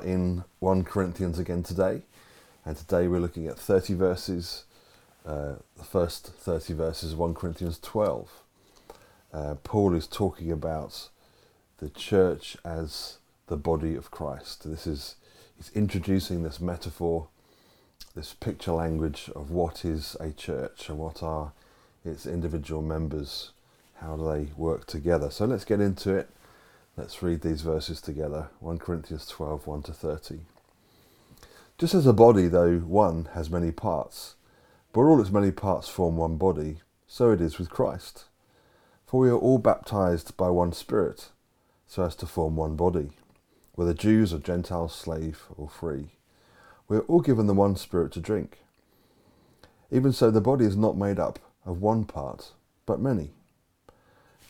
are in 1 Corinthians again today, and today we're looking at 30 verses, the first 30 verses of 1 Corinthians 12. Paul is talking about the church as the body of Christ. He's introducing this metaphor, this picture language of what is a church and what are its individual members, how do they work together. So let's get into it. Let's read these verses together, 1 Corinthians 12, 1-30. Just as a body, though one, has many parts, but all its many parts form one body, so it is with Christ. For we are all baptized by one Spirit, so as to form one body, whether Jews or Gentiles, slave or free. We are all given the one Spirit to drink. Even so, the body is not made up of one part, but many.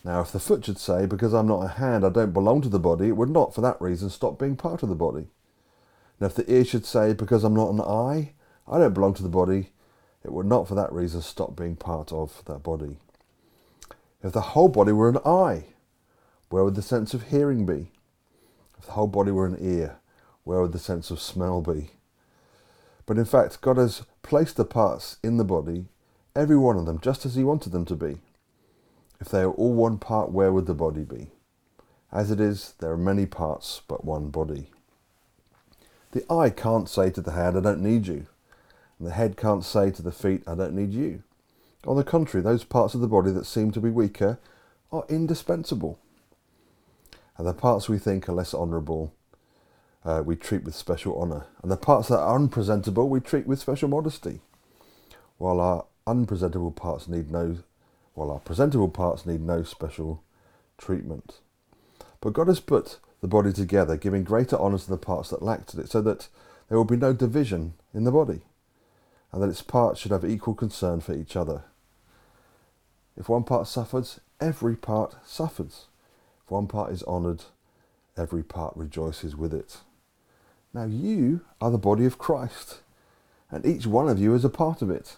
Now, if the foot should say, because I'm not a hand, I don't belong to the body, it would not for that reason stop being part of the body. And if the ear should say, because I'm not an eye, I don't belong to the body, it would not for that reason stop being part of that body. If the whole body were an eye, where would the sense of hearing be? If the whole body were an ear, where would the sense of smell be? But in fact, God has placed the parts in the body, every one of them, just as He wanted them to be. If they are all one part, where would the body be? As it is, there are many parts, but one body. The eye can't say to the hand, I don't need you. And the head can't say to the feet, I don't need you. On the contrary, those parts of the body that seem to be weaker are indispensable. And the parts we think are less honourable, we treat with special honour. And the parts that are unpresentable, we treat with special modesty. While our presentable parts need no special treatment. But God has put the body together, giving greater honour to the parts that lacked it, so that there will be no division in the body, and that its parts should have equal concern for each other. If one part suffers, every part suffers. If one part is honoured, every part rejoices with it. Now you are the body of Christ, and each one of you is a part of it.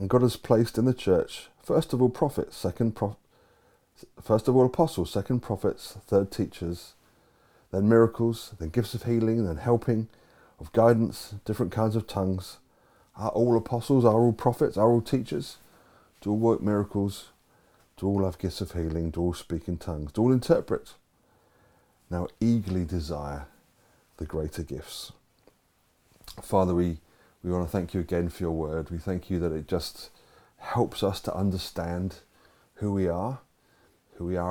And God has placed in the church, first of all prophets, first of all apostles, second prophets, third teachers, then miracles, then gifts of healing, then helping, of guidance, different kinds of tongues. Are all apostles? Are all prophets? Are all teachers? Do all work miracles? Do all have gifts of healing? Do all speak in tongues? Do all interpret? Now eagerly desire the greater gifts. Father, we want to thank you again for your word. We thank you that it just helps us to understand who we are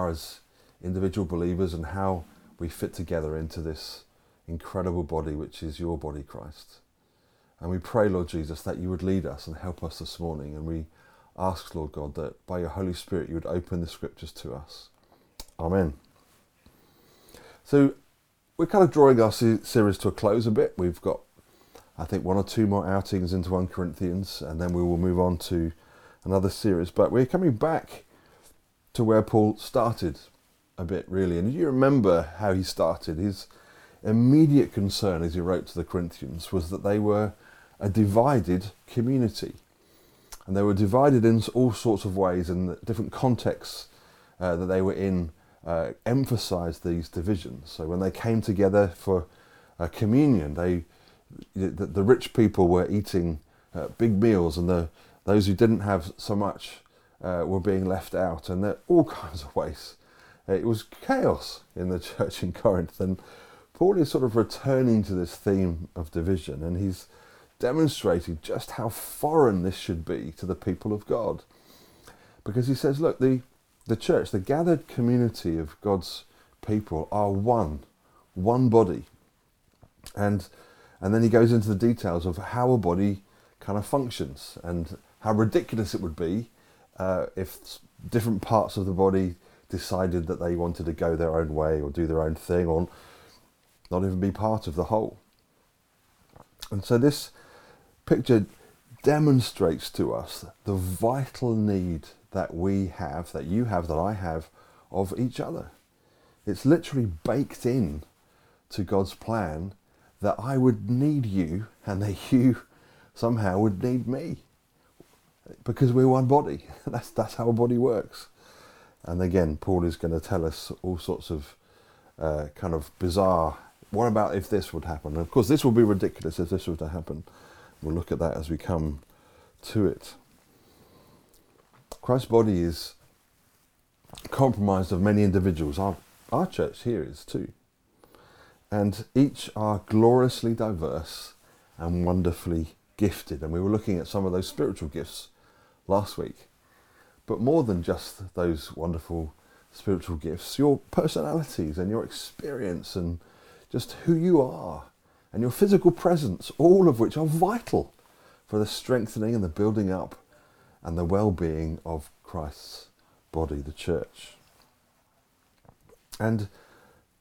as individual believers, and how we fit together into this incredible body, which is your body, Christ. And we pray, Lord Jesus, that you would lead us and help us this morning. And we ask, Lord God, that by your Holy Spirit, you would open the scriptures to us. Amen. So we're kind of drawing our series to a close a bit. We've got, I think, 1 or 2 more outings into 1 Corinthians, and then we will move on to another series. But we're coming back to where Paul started a bit, really. And you remember how he started. His immediate concern as he wrote to the Corinthians was that they were a divided community. And they were divided in all sorts of ways, and the different contexts that they were in emphasised these divisions. So when they came together for communion, the rich people were eating big meals, and those who didn't have so much were being left out, and there all kinds of ways. It was chaos in the church in Corinth, and Paul is sort of returning to this theme of division, and he's demonstrating just how foreign this should be to the people of God, because he says, look, the church, the gathered community of God's people, are one body. And then he goes into the details of how a body kind of functions, and how ridiculous it would be if different parts of the body decided that they wanted to go their own way or do their own thing or not even be part of the whole. And so this picture demonstrates to us the vital need that we have, that you have, that I have, of each other. It's literally baked in to God's plan that I would need you, and that you somehow would need me, because we're one body. That's how a body works. And again, Paul is going to tell us all sorts of kind of bizarre what about if this would happen? And of course, this would be ridiculous if this were to happen. We'll look at that as we come to it. Christ's body is comprised of many individuals. Our church here is too. And each are gloriously diverse and wonderfully gifted. And we were looking at some of those spiritual gifts last week. But more than just those wonderful spiritual gifts, your personalities and your experience and just who you are and your physical presence, all of which are vital for the strengthening and the building up and the well-being of Christ's body, the church. And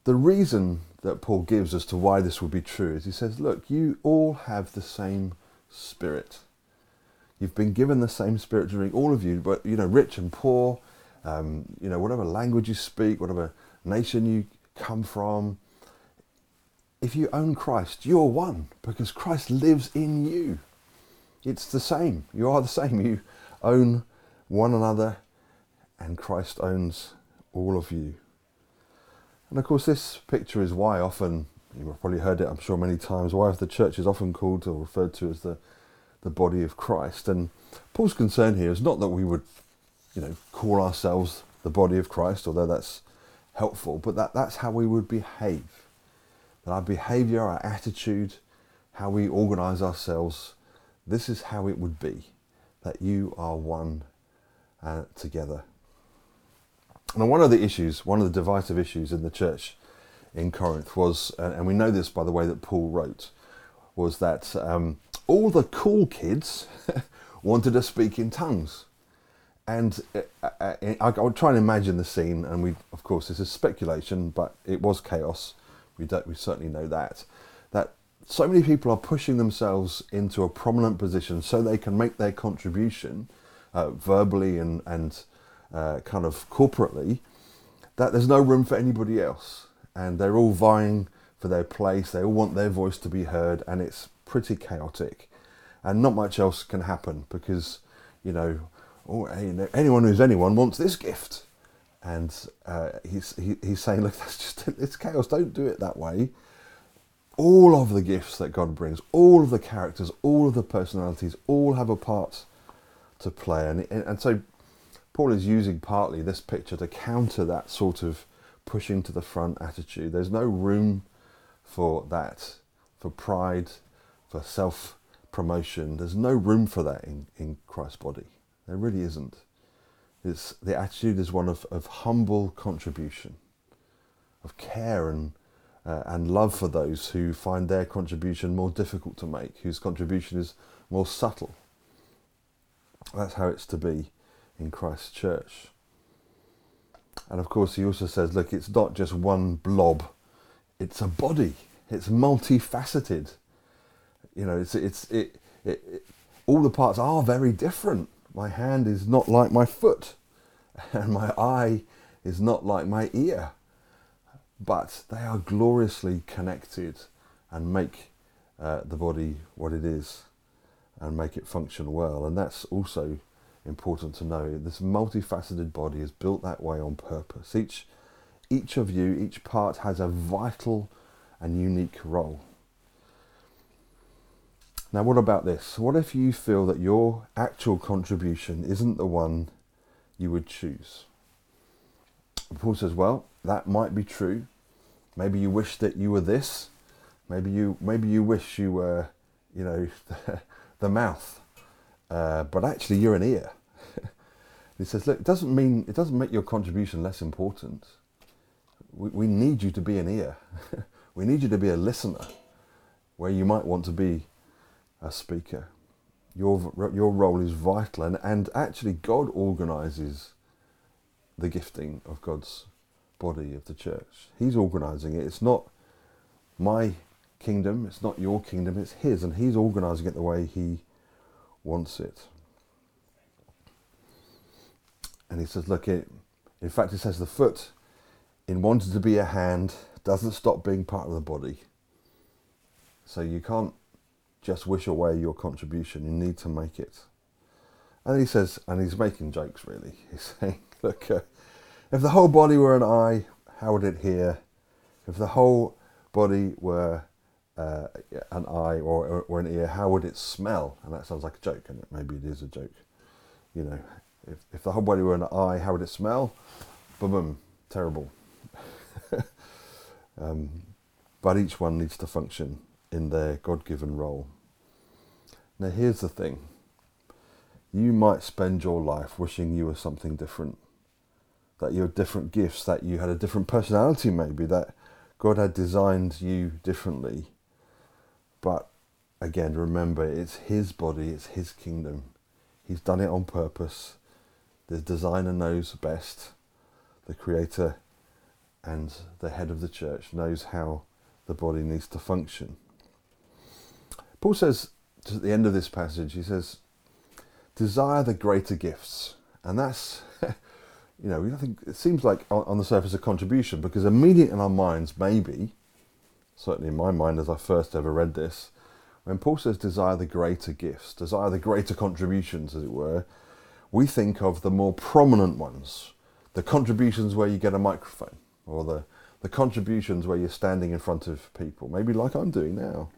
the reason that Paul gives as to why this would be true is he says, look, you all have the same spirit. You've been given the same spirit to drink, all of you, but rich and poor, whatever language you speak, whatever nation you come from. If you own Christ, you're one because Christ lives in you. It's the same. You are the same. You own one another and Christ owns all of you. And of course, this picture is why often, you've probably heard it, I'm sure, many times, why the church is often called or referred to as the body of Christ. And Paul's concern here is not that we would, call ourselves the body of Christ, although that's helpful, but that's how we would behave. That our behaviour, our attitude, how we organise ourselves, this is how it would be, that you are one together. And one of the divisive issues in the church in Corinth was, and we know this by the way that Paul wrote, was that all the cool kids wanted to speak in tongues. And I would try and imagine the scene, and we, of course, this is speculation, but it was chaos. We certainly know that so many people are pushing themselves into a prominent position so they can make their contribution verbally and kind of corporately, that there's no room for anybody else. And they're all vying for their place. They all want their voice to be heard, and it's pretty chaotic. And not much else can happen because, anyone who's anyone wants this gift. And he's saying, look, it's chaos. Don't do it that way. All of the gifts that God brings, all of the characters, all of the personalities, all have a part to play. And so Paul is using partly this picture to counter that sort of pushing to the front attitude. There's no room for that, for pride, for self-promotion. There's no room for that in Christ's body. There really isn't. The attitude is one of humble contribution, of care and love for those who find their contribution more difficult to make, whose contribution is more subtle. That's how it's to be in Christ's church. And of course, he also says, look, it's not just one blob, it's a body. It's multifaceted. All the parts are very different. My hand is not like my foot, and my eye is not like my ear, but they are gloriously connected and make the body what it is and make it function well. And that's also important to know. This multifaceted body is built that way on purpose. Each of you, each part has a vital and unique role. Now, what about this? What if you feel that your actual contribution isn't the one you would choose? Paul says, well, that might be true. Maybe you wish that you were this. Maybe you wish you were, the mouth. But actually, you're an ear. He says, look, it doesn't make your contribution less important. We need you to be an ear. We need you to be a listener, where you might want to be a speaker. Your role is vital, and actually God organises the gifting of God's body, of the church. He's organising it. It's not my kingdom, it's not your kingdom, it's his, and he's organising it the way he wants it. And he says, look, in fact it says the foot, in wanting to be a hand, doesn't stop being part of the body. So you can't just wish away your contribution. You need to make it. And he says, and he's making jokes really. He's saying, look, if the whole body were an eye, how would it hear? If the whole body were an eye or an ear, how would it smell? And that sounds like a joke, and maybe it is a joke. You know, if the whole body were an eye, how would it smell? Boom, terrible. But each one needs to function in their God-given role. Now here's the thing. You might spend your life wishing you were something different, that you had different gifts, that you had a different personality maybe, that God had designed you differently. But again, remember, it's His body, it's His kingdom. He's done it on purpose. The designer knows best. The creator and the head of the church knows how the body needs to function. Paul says, at the end of this passage, he says, desire the greater gifts. And that's, you know, I think it seems like on the surface a contribution, because immediately in our minds, maybe, certainly in my mind as I first ever read this, when Paul says desire the greater gifts, desire the greater contributions, as it were, we think of the more prominent ones, the contributions where you get a microphone, or the contributions where you're standing in front of people, maybe like I'm doing now.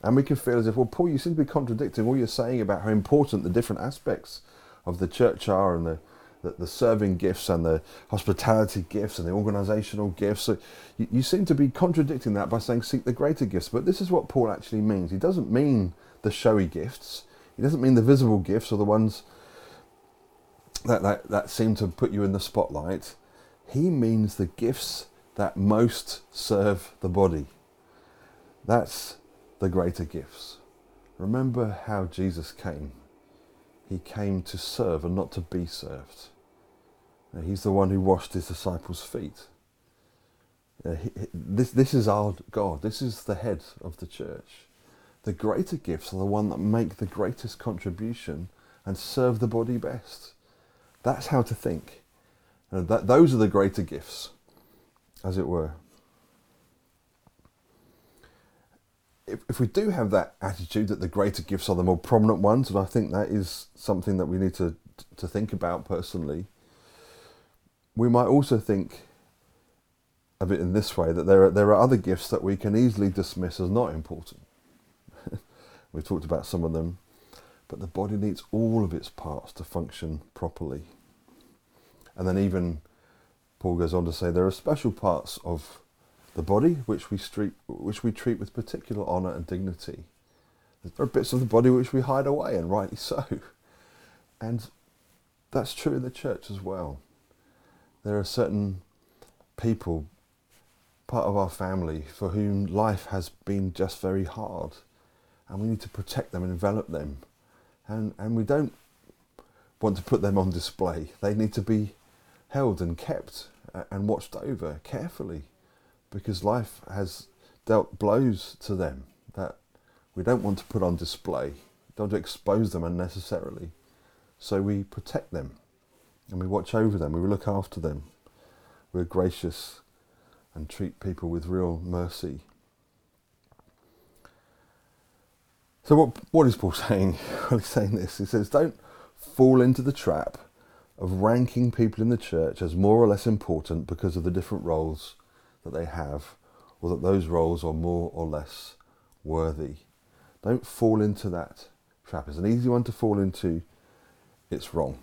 And we can feel as if, well, Paul, you seem to be contradicting all you're saying about how important the different aspects of the church are, and the serving gifts and the hospitality gifts and the organisational gifts. So you seem to be contradicting that by saying seek the greater gifts. But this is what Paul actually means. He doesn't mean the showy gifts. He doesn't mean the visible gifts or the ones that seem to put you in the spotlight. He means the gifts that most serve the body. That's the greater gifts. Remember how Jesus came. He came to serve and not to be served. Now, He's the one who washed His disciples' feet. This is our God. This is the head of the church. The greater gifts are the one that make the greatest contribution and serve the body best. That's how to think. And those are the greater gifts, as it were. If we do have that attitude that the greater gifts are the more prominent ones, and I think that is something that we need to think about personally, we might also think of it in this way, that there are other gifts that we can easily dismiss as not important. We've talked about some of them, but the body needs all of its parts to function properly. And then even Paul goes on to say there are special parts of the body which we treat with particular honour and dignity. There are bits of the body which we hide away, and rightly so. And that's true in the church as well. There are certain people, part of our family, for whom life has been just very hard, and we need to protect them and envelop them. And we don't want to put them on display. They need to be held and kept and watched over carefully, because life has dealt blows to them that we don't want to put on display, don't want to expose them unnecessarily. So we protect them and we watch over them, we look after them. We're gracious and treat people with real mercy. So what is Paul saying? Well, he's saying this. He says, don't fall into the trap of ranking people in the church as more or less important because of the different roles that they have, or that those roles are more or less worthy. Don't fall into that trap. It's an easy one to fall into. It's wrong.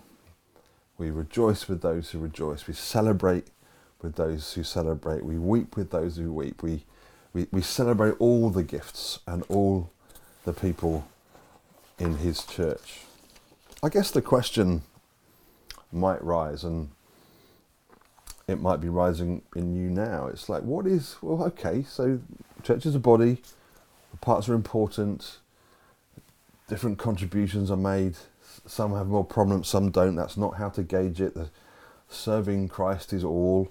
We rejoice with those who rejoice. We celebrate with those who celebrate. We weep with those who weep. We celebrate all the gifts and all the people in His church. I guess the question might rise, and it might be rising in you now. It's like, so church is a body, the parts are important, different contributions are made, some have more prominence, some don't. That's not how to gauge it. The serving Christ is all.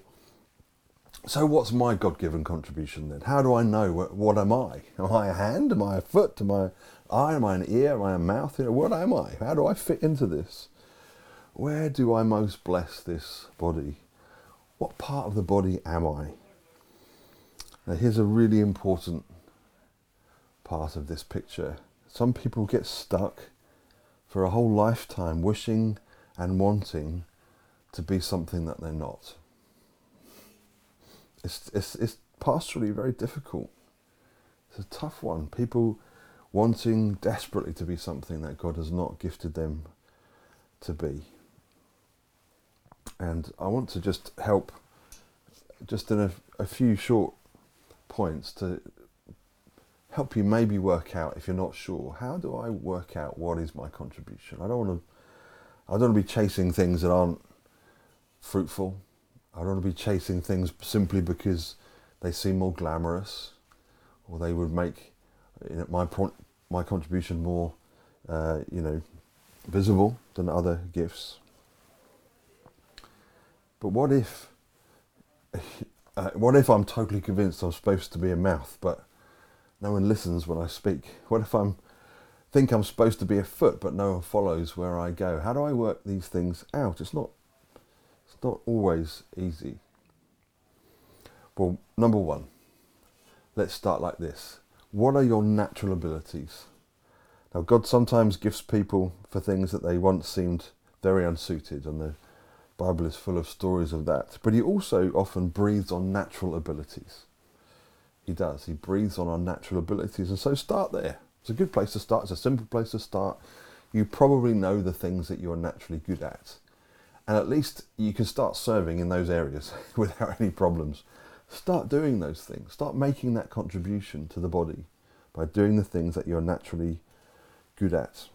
So what's my God-given contribution then? How do I know? What am I? Am I a hand? Am I a foot? Am I an eye? Am I an ear? Am I a mouth? You know, what am I? How do I fit into this? Where do I most bless this body? What part of the body am I? Now here's a really important part of this picture. Some people get stuck for a whole lifetime wishing and wanting to be something that they're not. It's pastorally very difficult. It's a tough one. People wanting desperately to be something that God has not gifted them to be. And I want to just help, just in a few short points, to help you maybe work out, if you're not sure, how do I work out what is my contribution? I don't want to be chasing things that aren't fruitful. I don't want to be chasing things simply because they seem more glamorous, or they would make my contribution more, visible than other gifts. But what if I'm totally convinced I'm supposed to be a mouth, but no one listens when I speak? What if I think I'm supposed to be a foot, but no one follows where I go? How do I work these things out? It's not always easy. Well, number one, let's start like this. What are your natural abilities? Now, God sometimes gifts people for things that they once seemed very unsuited, and the Bible is full of stories of that. But he also often breathes on natural abilities. He does. He breathes on our natural abilities. And so start there. It's a good place to start. It's a simple place to start. You probably know the things that you're naturally good at. And at least you can start serving in those areas without any problems. Start doing those things. Start making that contribution to the body by doing the things that you're naturally good at.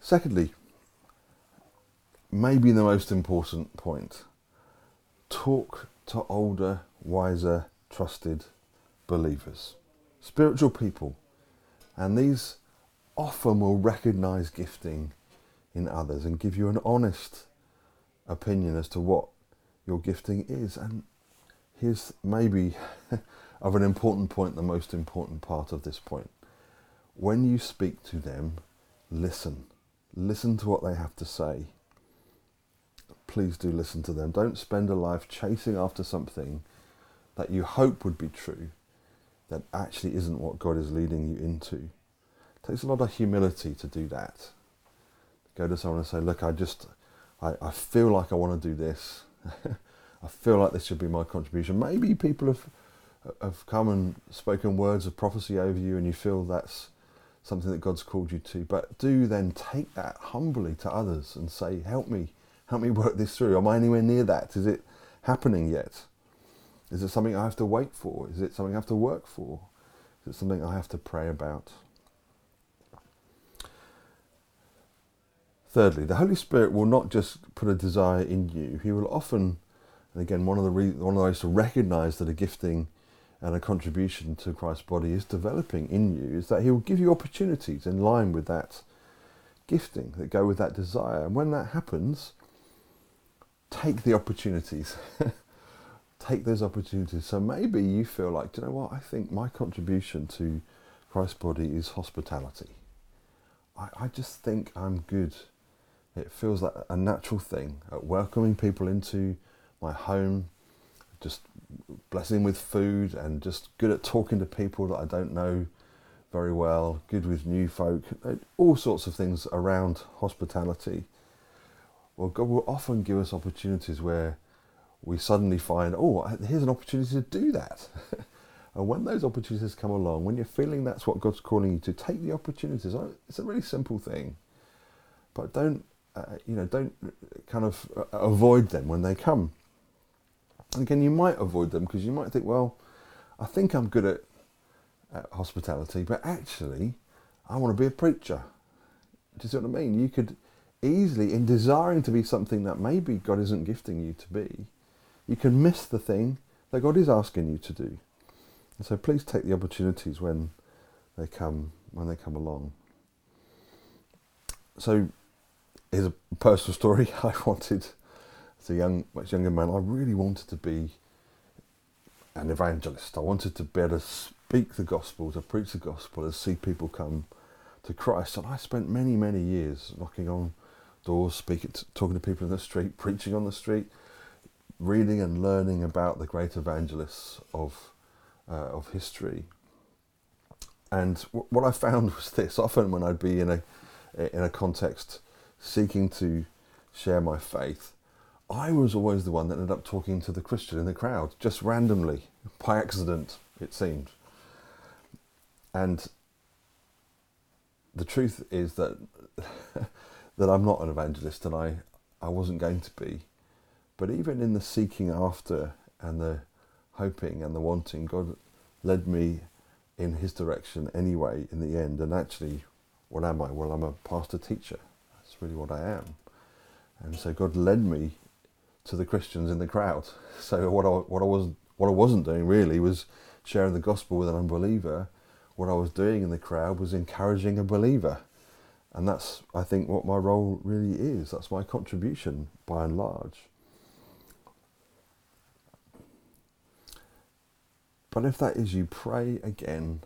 Secondly, maybe the most important point, talk to older, wiser, trusted believers, spiritual people. And these often will recognize gifting in others and give you an honest opinion as to what your gifting is. And here's maybe of an important point, the most important part of this point. When you speak to them, listen. Listen to what they have to say. Please do listen to them. Don't spend a life chasing after something that you hope would be true that actually isn't what God is leading you into. It takes a lot of humility to do that. Go to someone and say, look, I feel like I want to do this. I feel like this should be my contribution. Maybe people have come and spoken words of prophecy over you, and you feel that's something that God's called you to. But do then take that humbly to others and say, help me work this through. Am I anywhere near that? Is it happening yet? Is it something I have to wait for? Is it something I have to work for? Is it something I have to pray about? Thirdly, the Holy Spirit will not just put a desire in you. He will often, and again, one of the ways to recognise that a gifting and a contribution to Christ's body is developing in you is that he will give you opportunities in line with that gifting, that go with that desire. And when that happens, take the opportunities. Take those opportunities. So maybe you feel like, do you know what? I think my contribution to Christ's body is hospitality. I just think I'm good. It feels like a natural thing at welcoming people into my home, just blessing with food, and just good at talking to people that I don't know very well, good with new folk, all sorts of things around hospitality. Well, God will often give us opportunities where we suddenly find, oh, here's an opportunity to do that. And when those opportunities come along, when you're feeling that's what God's calling you to, take the opportunities. It's a really simple thing, but don't kind of avoid them when they come. And again, you might avoid them because you might think, well, I think I'm good at hospitality, but actually I want to be a preacher. Do you see what I mean? You could easily, in desiring to be something that maybe God isn't gifting you to be, you can miss the thing that God is asking you to do. And so please take the opportunities when they come along. So here's a personal story. As a much younger man, I really wanted to be an evangelist. I wanted to be able to speak the gospel, to preach the gospel, and see people come to Christ. And I spent many, many years knocking on doors, talking to people in the street, preaching on the street, reading and learning about the great evangelists of history. And what I found was this: often when I'd be in a context seeking to share my faith, I was always the one that ended up talking to the Christian in the crowd, just randomly, by accident, it seemed. And the truth is that that I'm not an evangelist, and I wasn't going to be. But even in the seeking after and the hoping and the wanting, God led me in his direction anyway in the end. And actually, what am I? Well, I'm a pastor teacher. That's really what I am. And so God led me to the Christians in the crowd. So what I wasn't doing really was sharing the gospel with an unbeliever. What I was doing in the crowd was encouraging a believer. And that's, I think, what my role really is. That's my contribution, by and large. But if that is you, pray again,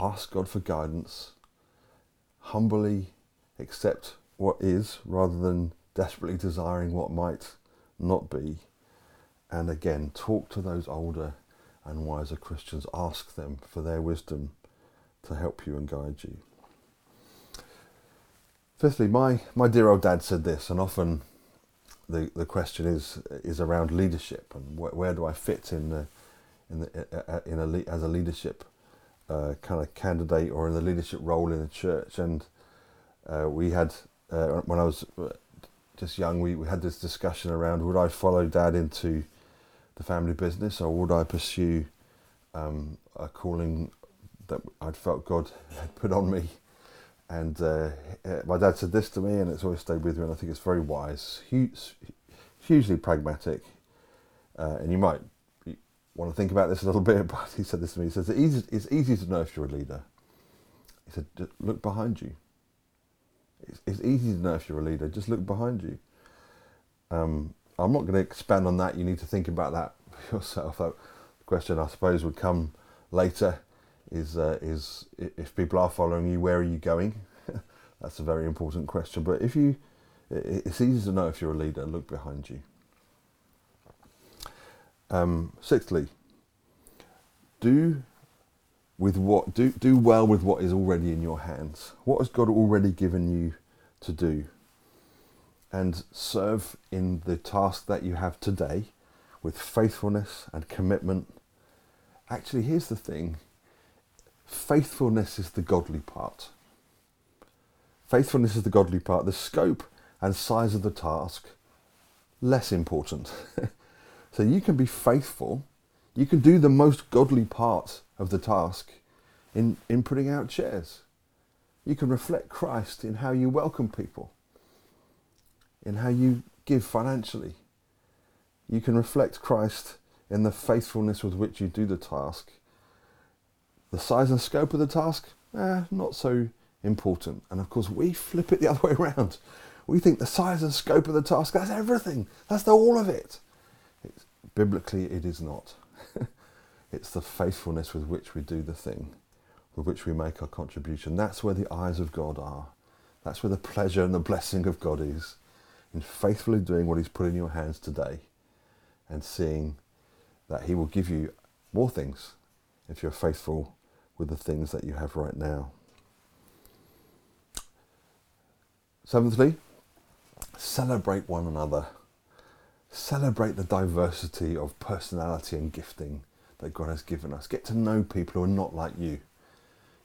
ask God for guidance, humbly accept what is, rather than desperately desiring what might not be. And again, talk to those older and wiser Christians. Ask them for their wisdom to help you and guide you. Fifthly, my dear old dad said this, and often the question is around leadership and where do I fit as a leadership kind of candidate or in the leadership role in the church. And we had when I was just young, we had this discussion around would I follow Dad into the family business or would I pursue a calling that I'd felt God had put on me. And my dad said this to me, and it's always stayed with me, and I think it's very wise, hugely pragmatic. And you might want to think about this a little bit, but he said this to me. He says, it's easy to know if you're a leader. He said, just look behind you. It's easy to know if you're a leader. Just look behind you. I'm not going to expand on that. You need to think about that yourself. That question, I suppose, would come later. Is if people are following you, where are you going? That's a very important question. But it's easy to know if you're a leader. Look behind you. Sixthly, do well with what is already in your hands. What has God already given you to do? And serve in the task that you have today with faithfulness and commitment. Actually, here's the thing. Faithfulness is the godly part. Faithfulness is the godly part. The scope and size of the task, less important. So you can be faithful. You can do the most godly part of the task in putting out chairs. You can reflect Christ in how you welcome people, in how you give financially. You can reflect Christ in the faithfulness with which you do the task. The size and scope of the task, not so important. And of course, we flip it the other way around. We think the size and scope of the task, that's everything. That's the all of it. Biblically, it is not. It's the faithfulness with which we do the thing, with which we make our contribution. That's where the eyes of God are. That's where the pleasure and the blessing of God is, in faithfully doing what he's put in your hands today and seeing that he will give you more things if you're faithful with the things that you have right now. Seventhly, celebrate one another. Celebrate the diversity of personality and gifting that God has given us. Get to know people who are not like you.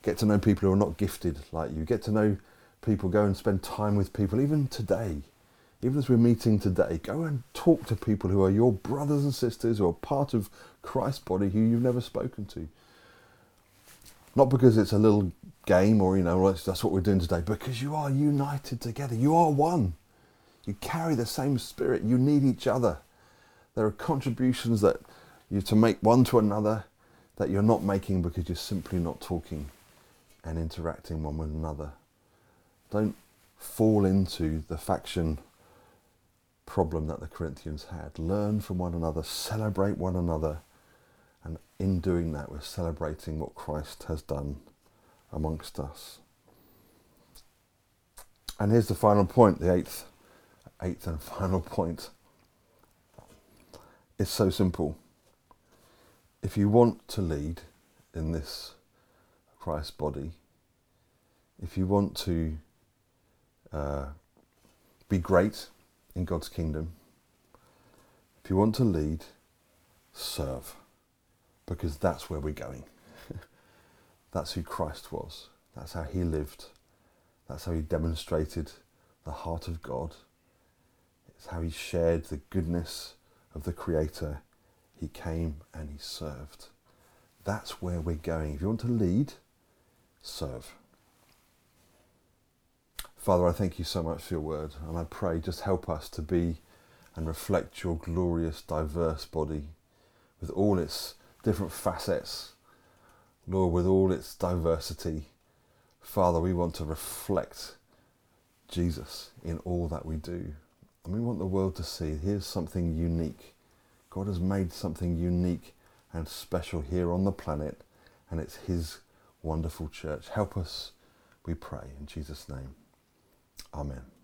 Get to know people who are not gifted like you. Get to know people, go and spend time with people, even today. Even as we're meeting today, go and talk to people who are your brothers and sisters, who are part of Christ's body, who you've never spoken to. Not because it's a little game or, that's what we're doing today. Because you are united together. You are one. You carry the same spirit. You need each other. There are contributions that you to make one to another that you're not making because you're simply not talking and interacting one with another. Don't fall into the faction problem that the Corinthians had. Learn from one another, celebrate one another, and in doing that we're celebrating what Christ has done amongst us. And here's the final point, the eighth and final point. It's so simple. If you want to lead in this Christ's body, if you want to be great in God's kingdom, If you want to lead, serve, because that's where we're going. That's who Christ was. That's how he lived. That's how he demonstrated the heart of God. It's how he shared the goodness of the Creator. He came and he served. That's where we're going. If you want to lead, serve. Father, I thank you so much for your word, and I pray just help us to be and reflect your glorious, diverse body with all its different facets. Lord, with all its diversity, Father, we want to reflect Jesus in all that we do. And we want the world to see, here's something unique. God has made something unique and special here on the planet, and it's his wonderful church. Help us, we pray, in Jesus' name. Amen.